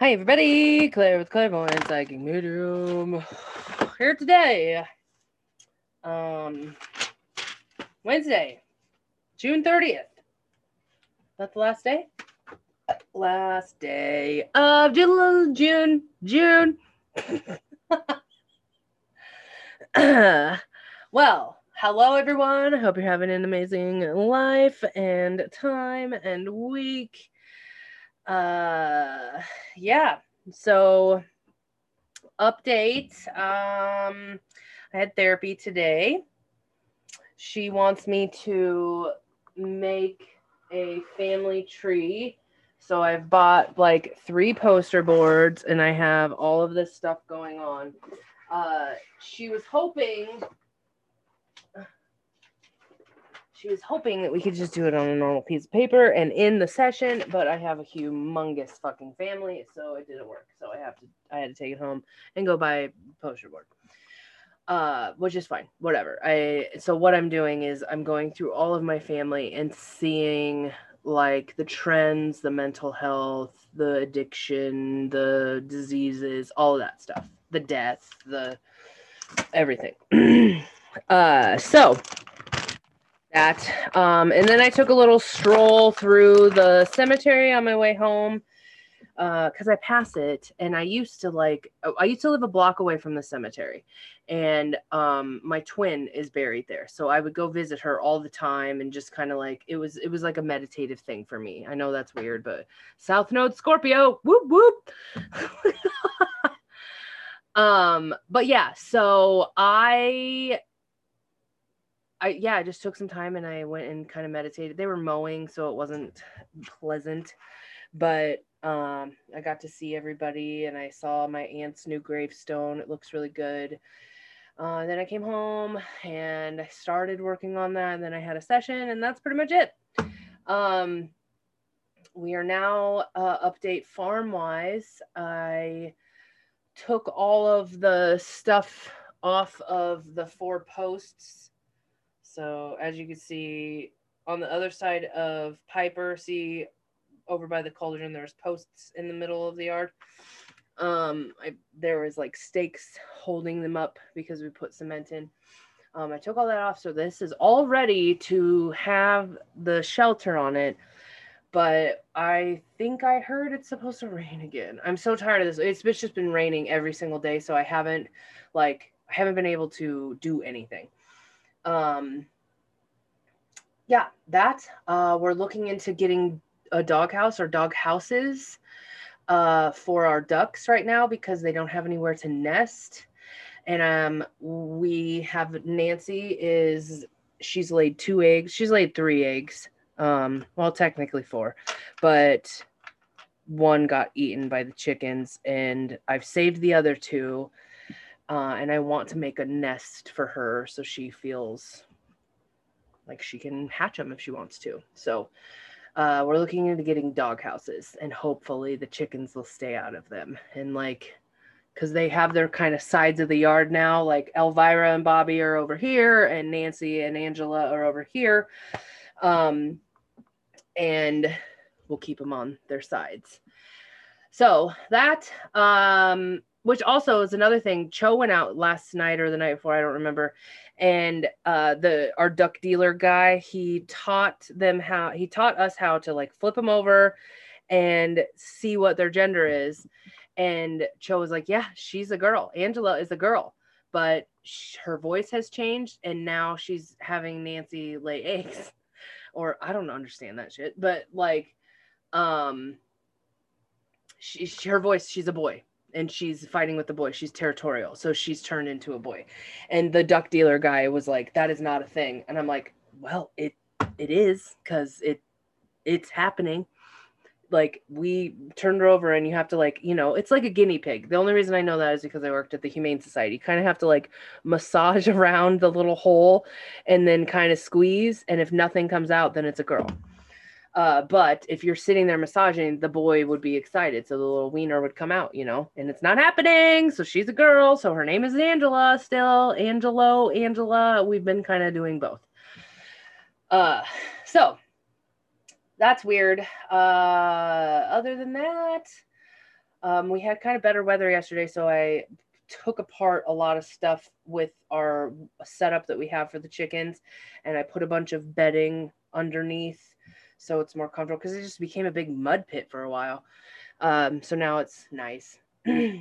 Hi everybody, Claire with Clairvoyant Psychic Mood Room here today. Wednesday, June 30th. That's the last day? Last day of June. Well, hello everyone. I hope you're having an amazing life and time and week. Yeah, so update. I had therapy today. She wants me to make a family tree. So I've bought like 3 poster boards and I have all of this stuff going on. She was hoping that we could just do it on a normal piece of paper and in the session, but I have a humongous fucking family, so it didn't work. So I had to take it home and go buy a poster board, which is fine, whatever. So what I'm doing is I'm going through all of my family and seeing like the trends, the mental health, the addiction, the diseases, all of that stuff, the death, the everything. So that. And then I took a little stroll through the cemetery on my way home because I pass it, and I used to live a block away from the cemetery, and my twin is buried there, so I would go visit her all the time, and just kind of like it was like a meditative thing for me. I know that's weird, but South Node Scorpio, whoop whoop. But yeah, so I just took some time and I went and kind of meditated. They were mowing, so it wasn't pleasant, but I got to see everybody and I saw my aunt's new gravestone. It looks really good. Then I came home and I started working on that, and then I had a session, and that's pretty much it. We are now update farm-wise. I took all of the stuff off of the 4 posts. So as you can see on the other side of Piper, see over by the cauldron, there's posts in the middle of the yard. There was like stakes holding them up because we put cement in. I took all that off. So this is all ready to have the shelter on it. But I think I heard it's supposed to rain again. I'm so tired of this. It's just been raining every single day. So I haven't been able to do anything. Yeah, that, we're looking into getting a doghouse or dog houses, for our ducks right now because they don't have anywhere to nest. And, we have Nancy she's laid 2 eggs. She's laid 3 eggs. Well, technically 4, but 1 got eaten by the chickens, and I've saved the other 2. And I want to make a nest for her so she feels like she can hatch them if she wants to. So we're looking into getting dog houses, and hopefully the chickens will stay out of them. And because they have their kind of sides of the yard now, like Elvira and Bobby are over here and Nancy and Angela are over here. And we'll keep them on their sides. So that, which also is another thing. Cho went out last night or the night before, I don't remember. And our duck dealer guy, he taught us how to like flip them over and see what their gender is. And Cho was like, yeah, she's a girl. Angela is a girl, but her voice has changed, and now she's having Nancy lay eggs. Or I don't understand that shit, but her voice, she's a boy. And she's fighting with the boy. She's territorial. So she's turned into a boy. And the duck dealer guy was like, that is not a thing. And I'm like, well, it is, because it's happening. Like, we turned her over, and you have to it's like a guinea pig. The only reason I know that is because I worked at the Humane Society. You kind of have to massage around the little hole and then kind of squeeze. And if nothing comes out, then it's a girl. But if you're sitting there massaging, the boy would be excited. So the little wiener would come out, and it's not happening. So she's a girl. So her name is Angela still. Angela. We've been kind of doing both. So that's weird. Other than that, We had kind of better weather yesterday, so I took apart a lot of stuff with our setup that we have for the chickens, and I put a bunch of bedding underneath so it's more comfortable, because it just became a big mud pit for a while. So now it's nice. Yeah,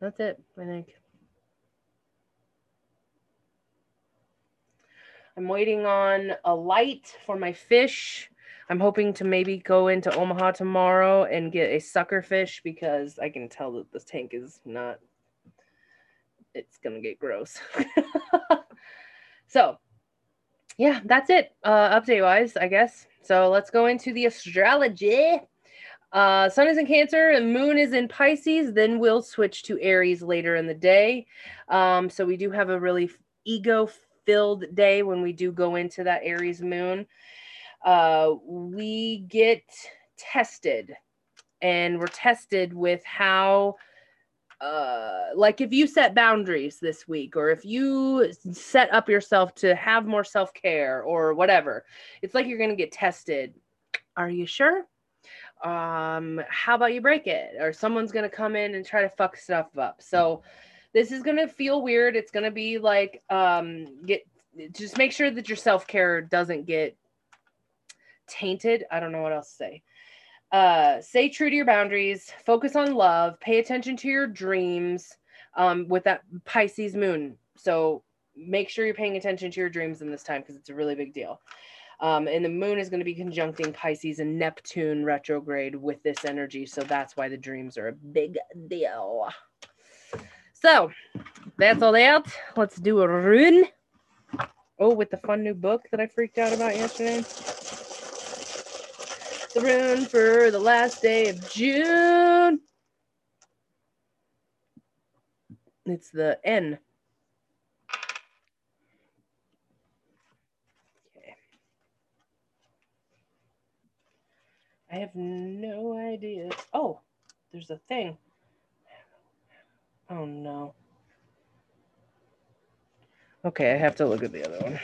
that's it, I think. I'm waiting on a light for my fish. I'm hoping to maybe go into Omaha tomorrow and get a sucker fish, because I can tell that this tank is not, it's gonna get gross. So yeah, that's it, update wise, I guess. So let's go into the astrology. Sun is in Cancer and moon is in Pisces. Then we'll switch to Aries later in the day. So we do have a really ego-filled day when we do go into that Aries moon. We get tested, and we're tested with how, like if you set boundaries this week, or if you set up yourself to have more self-care or whatever, it's like you're going to get tested. Are you sure? How about you break it? Or someone's going to come in and try to fuck stuff up. So this is going to feel weird. It's going to be like, just make sure that your self-care doesn't get tainted. I don't know what else to say. Stay true to your boundaries, focus on love, pay attention to your dreams, with that Pisces moon. So make sure you're paying attention to your dreams in this time, because it's a really big deal. And the moon is going to be conjuncting Pisces and Neptune retrograde with this energy. So that's why the dreams are a big deal. So that's all that. Let's do a rune. Oh, with the fun new book that I freaked out about yesterday. The rune for the last day of June. It's the N. Okay. I have no idea. Oh, there's a thing. Oh no. Okay, I have to look at the other one.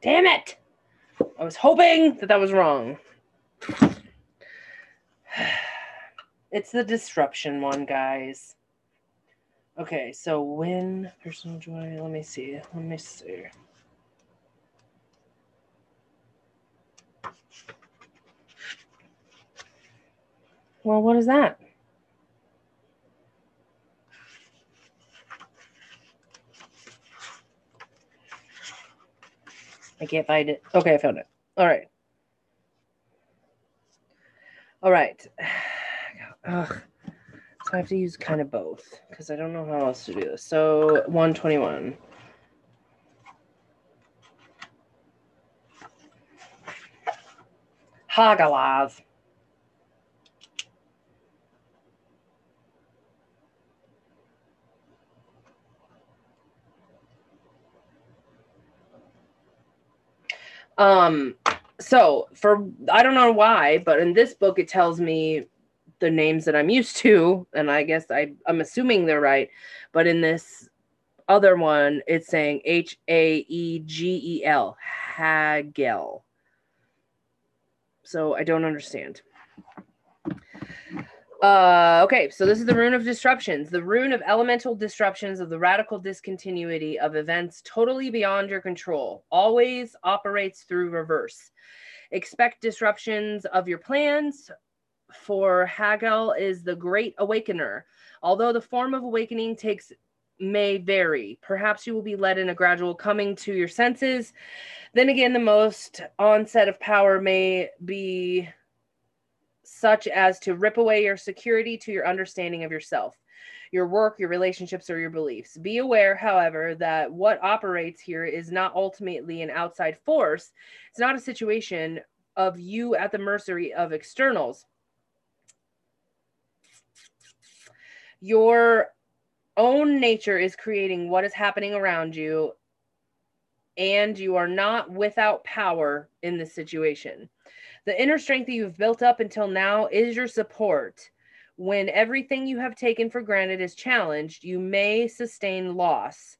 Damn it! I was hoping that that was wrong. It's the disruption one, guys. Okay, so when personal joy, let me see. Let me see. Well, what is that? I can't find it. Okay, I found it. All right. All right. Ugh. So I have to use kind of both, because I don't know how else to do this. So 121. Hagalaz. So for, I don't know why, but in this book, it tells me the names that I'm used to. And I guess I'm assuming they're right. But in this other one, it's saying H-A-E-G-E-L, Hagel. So I don't understand. Okay, so this is the rune of disruptions, the rune of elemental disruptions of the radical discontinuity of events totally beyond your control, always operates through reverse. Expect disruptions of your plans, for Hagel is the great awakener. Although the form of awakening takes may vary, perhaps you will be led in a gradual coming to your senses. Then again, the most onset of power may be such as to rip away your security to your understanding of yourself, your work, your relationships, or your beliefs. Be aware, however, that what operates here is not ultimately an outside force. It's not a situation of you at the mercy of externals. Your own nature is creating what is happening around you, and you are not without power in this situation. The inner strength that you've built up until now is your support. When everything you have taken for granted is challenged, you may sustain loss.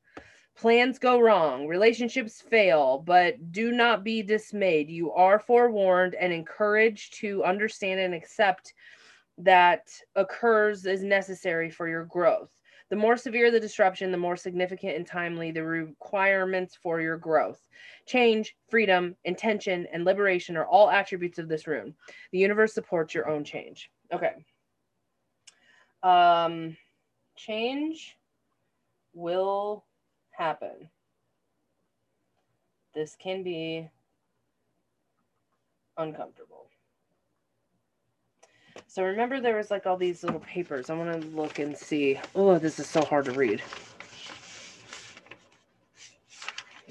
Plans go wrong, relationships fail, but do not be dismayed. You are forewarned and encouraged to understand and accept that occurs is necessary for your growth. The more severe the disruption, the more significant and timely the requirements for your growth. Change, freedom, intention, and liberation are all attributes of this rune. The universe supports your own change. Okay. Change will happen. This can be uncomfortable. So remember there was like all these little papers. I want to look and see. Oh, this is so hard to read.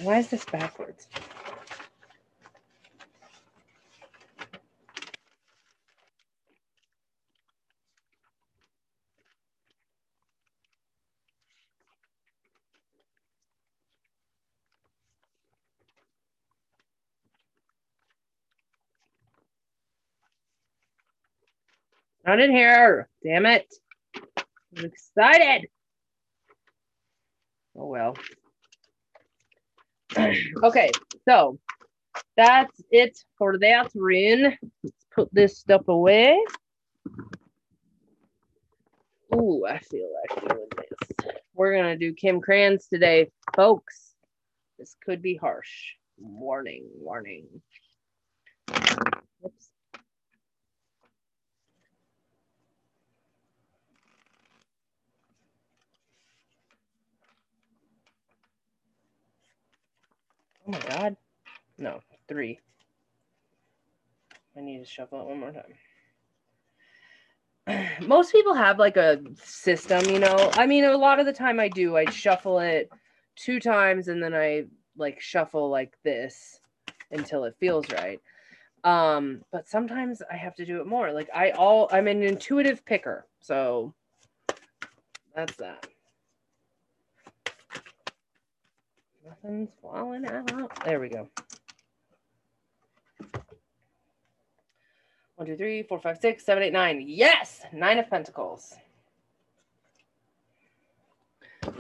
Why is this backwards? Not in here. Damn it. I'm excited. Oh, well. Okay, so that's it for that rune. Let's put this stuff away. Ooh, I feel like doing this. We're going to do Kim Kranz today, folks. This could be harsh. Warning, warning. Oops. Oh my God. No, 3. I need to shuffle it one more time. Most people have like a system, you know. I mean, a lot of the time I do. I shuffle it 2 times and then I like shuffle like this until it feels right. But sometimes I have to do it more. Like I'm an intuitive picker. So that's that. Nothing's falling out. There we go. 1, 2, 3, 4, 5, 6, 7, 8, 9. Yes! 9 of Pentacles.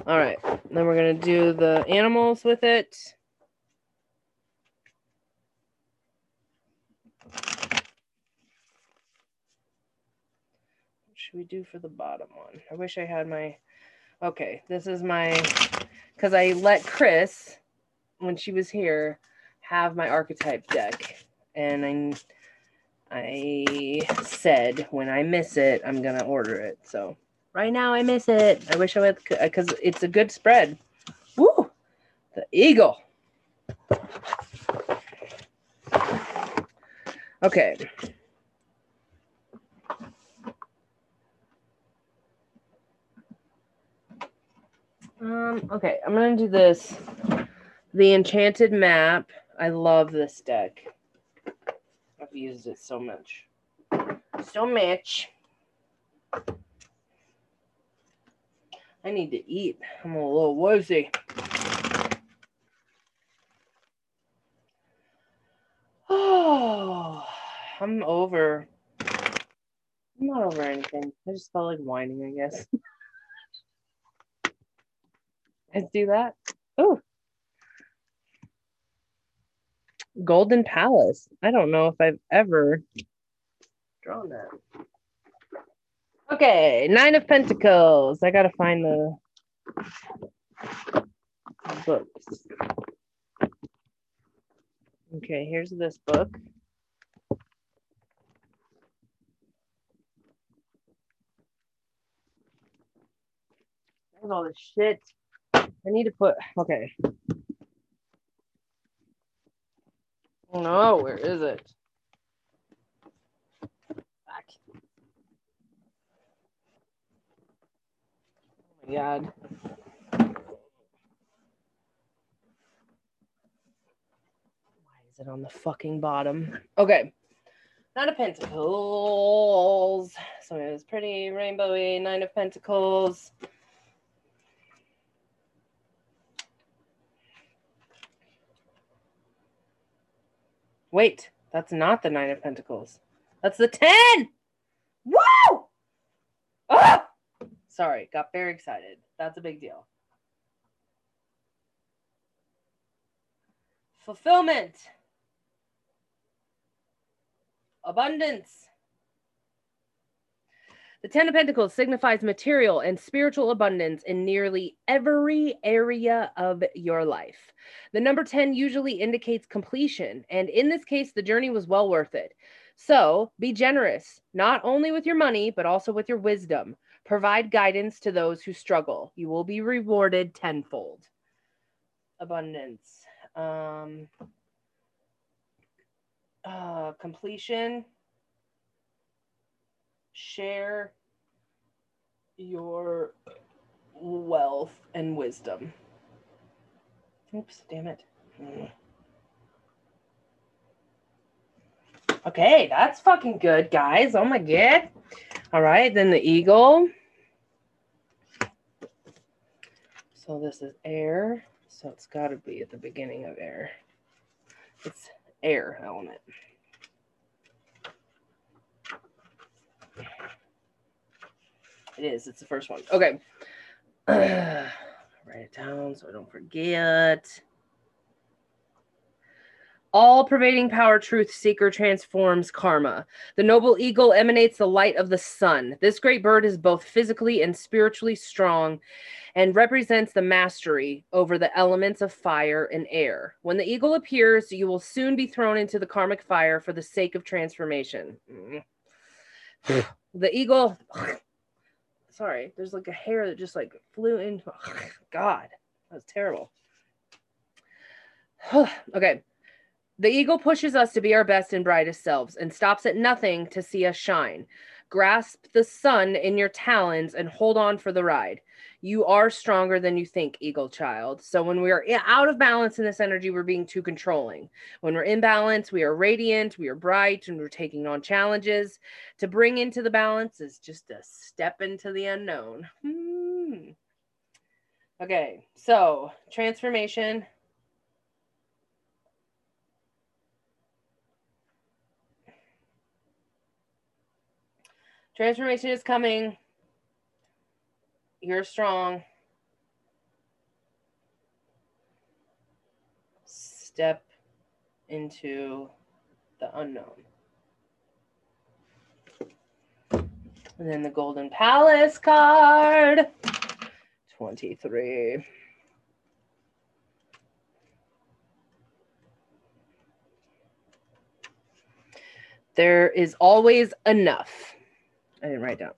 All right. Then we're going to do the animals with it. What should we do for the bottom one? I wish I had my... Okay. This is my... Because I let Chris, when she was here, have my archetype deck. And I said, when I miss it, I'm going to order it. So right now I miss it. I wish I would, because it's a good spread. Woo! The eagle. Okay. Okay, I'm going to do this. The Enchanted Map. I love this deck. I've used it so much. So much. I need to eat. I'm a little woozy. Oh, I'm over. I'm not over anything. I just felt like whining, I guess. Let's do that. Oh, Golden Palace. I don't know if I've ever drawn that. Okay, 9 of Pentacles. I gotta find the books. Okay, here's this book. There's all this shit. I need to put, okay. Oh no, where is it? Back. Oh my God. Why is it on the fucking bottom? Okay. 9 of Pentacles. So it was pretty rainbowy. 9 of Pentacles. Wait, that's not the 9 of Pentacles. That's the 10. Woo! Oh! Sorry, got very excited. That's a big deal. fulfillment, abundance. The Ten of Pentacles signifies material and spiritual abundance in nearly every area of your life. The number 10 usually indicates completion, and in this case, the journey was well worth it. So be generous, not only with your money, but also with your wisdom. Provide guidance to those who struggle. You will be rewarded tenfold. Abundance. Completion. Share your wealth and wisdom. Oops, damn it. Okay, that's fucking good, guys. Oh my god. All right, then the eagle. So this is air. So it's got to be at the beginning of air. It's air element. It is. It's the first one. Okay. Write it down so I don't forget. All-pervading power, truth seeker, transforms karma. The noble eagle emanates the light of the sun. This great bird is both physically and spiritually strong and represents the mastery over the elements of fire and air. When the eagle appears, you will soon be thrown into the karmic fire for the sake of transformation. The eagle... Sorry, there's like a hair that just like flew in. God, that was terrible. Okay. The eagle pushes us to be our best and brightest selves and stops at nothing to see us shine. Grasp the sun in your talons and hold on for the ride. You are stronger than you think, eagle child. So when we are out of balance in this energy, we're being too controlling. When we're in balance, we are radiant, we are bright, and we're taking on challenges. To bring into the balance is just a step into the unknown. Okay, so transformation. Transformation is coming. You're strong. Step into the unknown. And then the Golden Palace card, 23. There is always enough. I didn't write down.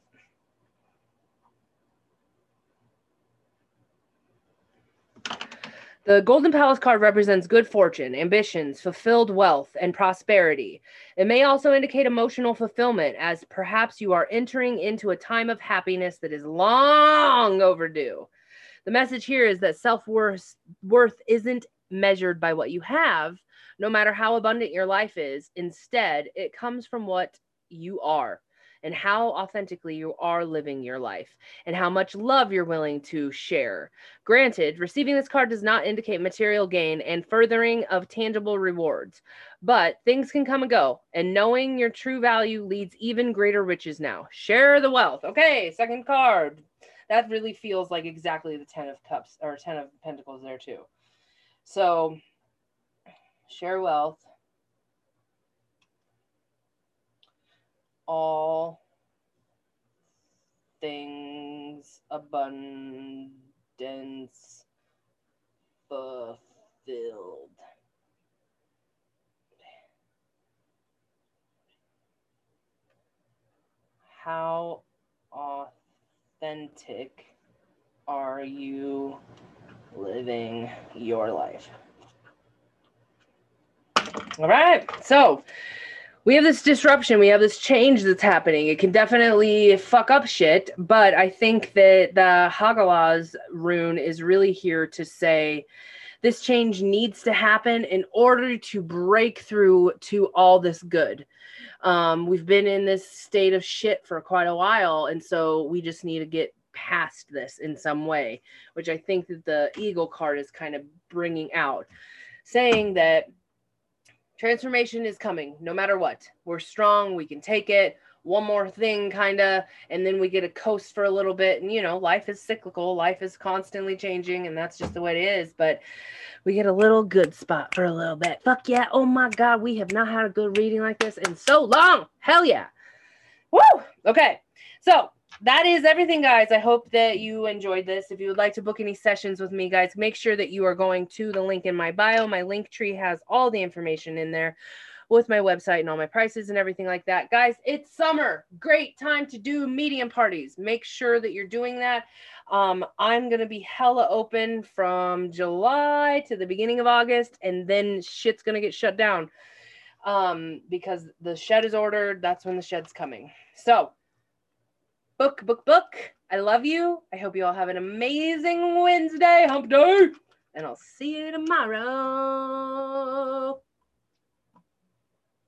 The Golden Palace card represents good fortune, ambitions, fulfilled wealth, and prosperity. It may also indicate emotional fulfillment, as perhaps you are entering into a time of happiness that is long overdue. The message here is that self-worth isn't measured by what you have, no matter how abundant your life is. Instead, it comes from what you are, and how authentically you are living your life, and how much love you're willing to share. Granted, receiving this card does not indicate material gain and furthering of tangible rewards, but things can come and go, and knowing your true value leads even greater riches now. Share the wealth. Okay, second card. That really feels like exactly the Ten of Cups, or Ten of Pentacles there too. So, share wealth. All things abundance fulfilled. How authentic are you living your life? All right, so we have this disruption. We have this change that's happening. It can definitely fuck up shit, but I think that the Hagalaz rune is really here to say this change needs to happen in order to break through to all this good. We've been in this state of shit for quite a while, and so we just need to get past this in some way, which I think that the Eagle card is kind of bringing out, saying that transformation is coming no matter what. We're strong. We can take it. one more thing kind of, and then we get a coast for a little bit. And, you know, life is cyclical. Life is constantly changing, and that's just the way it is. But we get a little good spot for a little bit. Fuck yeah. Oh, my God. We have not had a good reading like this in so long. Hell yeah. Woo. Okay. So that is everything, guys. I hope that you enjoyed this. If you would like to book any sessions with me, guys, make sure that you are going to the link in my bio. My link tree has all the information in there with my website and all my prices and everything like that. Guys, it's summer. Great time to do medium parties. Make sure that you're doing that. I'm going to be hella open from July to the beginning of August, and then shit's going to get shut down because the shed is ordered. That's when the shed's coming. So book. I love you. I hope you all have an amazing Wednesday, hump day, and I'll see you tomorrow.